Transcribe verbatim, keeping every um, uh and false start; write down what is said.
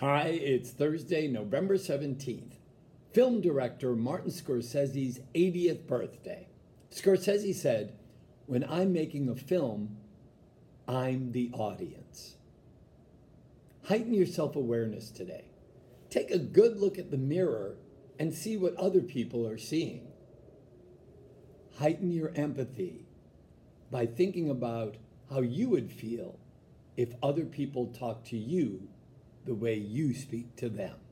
Hi, it's Thursday, November seventeenth, film director Martin Scorsese's eightieth birthday. Scorsese said, "When I'm making a film, I'm the audience." Heighten your self-awareness today. Take a good look at the mirror and see what other people are seeing. Heighten your empathy by thinking about how you would feel if other people talked to you the way you speak to them.